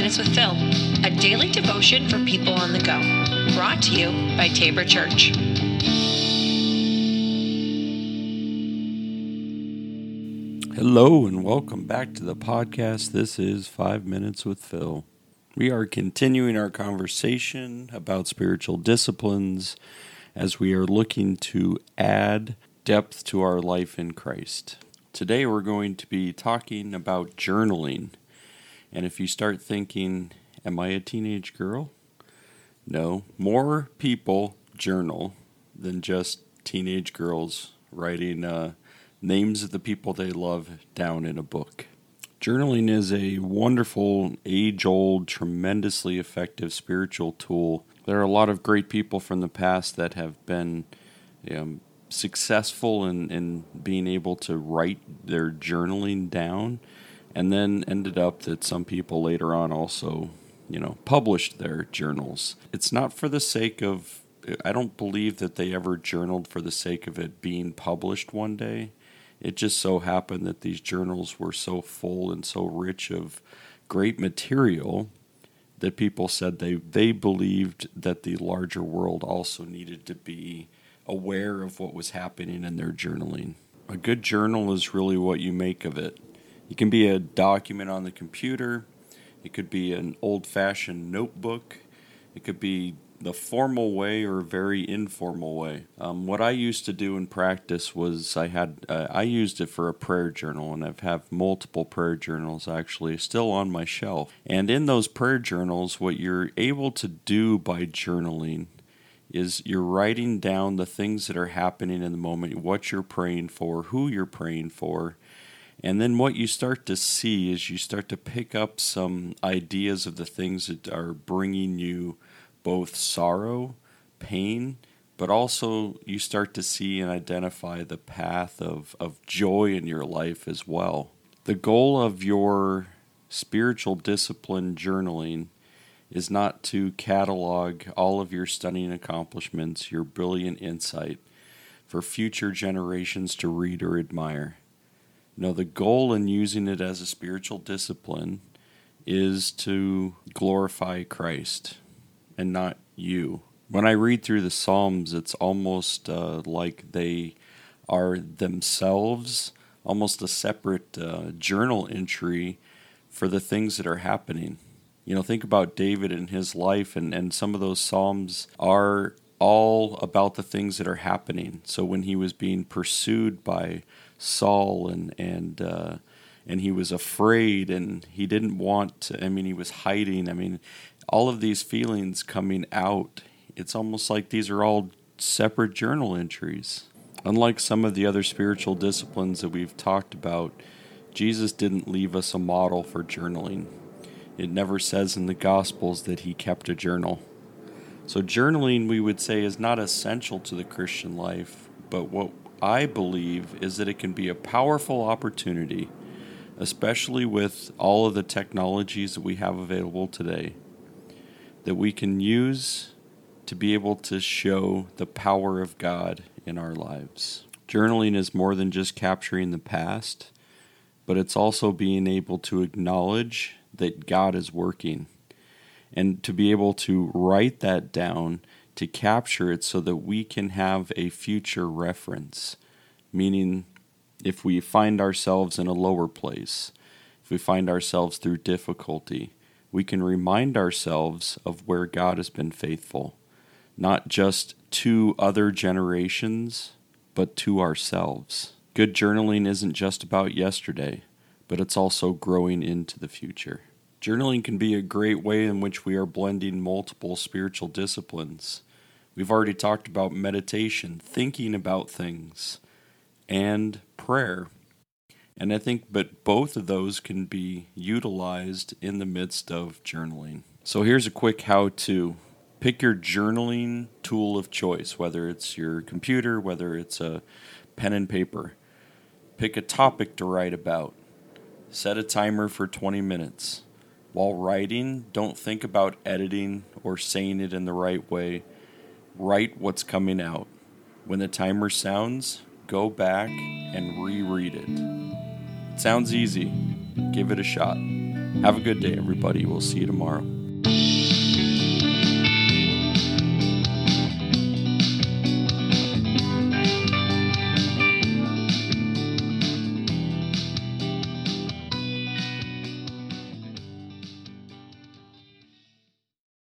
5 Minutes with Phil, a daily devotion for people on the go, brought to you by Tabor Church. Hello and welcome back to the podcast. This is 5 Minutes with Phil. We are continuing our conversation about spiritual disciplines as we are looking to add depth to our life in Christ. Today we're going to be talking about journaling. And if you start thinking, am I a teenage girl? No, more people journal than just teenage girls writing names of the people they love down in a book. Journaling is a wonderful, age-old, tremendously effective spiritual tool. There are a lot of great people from the past that have been successful in being able to write their journaling down, and then ended up that some people later on also, published their journals. It's not for the sake of, I don't believe that they ever journaled for the sake of it being published one day. It just so happened that these journals were so full and so rich of great material that people said they believed that the larger world also needed to be aware of what was happening in their journaling. A good journal is really what you make of it. It can be a document on the computer. It could be an old-fashioned notebook. It could be the formal way or very informal way. What I used to do in practice was I used it for a prayer journal, and I've had multiple prayer journals actually still on my shelf. And in those prayer journals, what you're able to do by journaling is you're writing down the things that are happening in the moment, what you're praying for, who you're praying for. And then what you start to see is you start to pick up some ideas of the things that are bringing you both sorrow, pain, but also you start to see and identify the path of joy in your life as well. The goal of your spiritual discipline journaling is not to catalog all of your stunning accomplishments, your brilliant insight, for future generations to read or admire. No, the goal in using it as a spiritual discipline is to glorify Christ and not you. When I read through the Psalms, it's almost like they are themselves, almost a separate journal entry for the things that are happening. Think about David and his life, and some of those Psalms are all about the things that are happening. So when he was being pursued by Saul and he was afraid and he didn't want to, he was hiding. All of these feelings coming out, it's almost like these are all separate journal entries. Unlike some of the other spiritual disciplines that we've talked about, Jesus didn't leave us a model for journaling. It never says in the Gospels that he kept a journal. So journaling, we would say, is not essential to the Christian life, but what I believe is that it can be a powerful opportunity, especially with all of the technologies that we have available today, that we can use to be able to show the power of God in our lives. Journaling is more than just capturing the past, but it's also being able to acknowledge that God is working and to be able to write that down, to capture it so that we can have a future reference, meaning if we find ourselves in a lower place, if we find ourselves through difficulty, we can remind ourselves of where God has been faithful, not just to other generations, but to ourselves. Good journaling isn't just about yesterday, but it's also growing into the future. Journaling can be a great way in which we are blending multiple spiritual disciplines. We've already talked about meditation, thinking about things, and prayer. And I think but both of those can be utilized in the midst of journaling. So here's a quick how-to. Pick your journaling tool of choice, whether it's your computer, whether it's a pen and paper. Pick a topic to write about. Set a timer for 20 minutes. While writing, don't think about editing or saying it in the right way. Write what's coming out. When the timer sounds, go back and reread it. It sounds easy. Give it a shot. Have a good day, everybody. We'll see you tomorrow.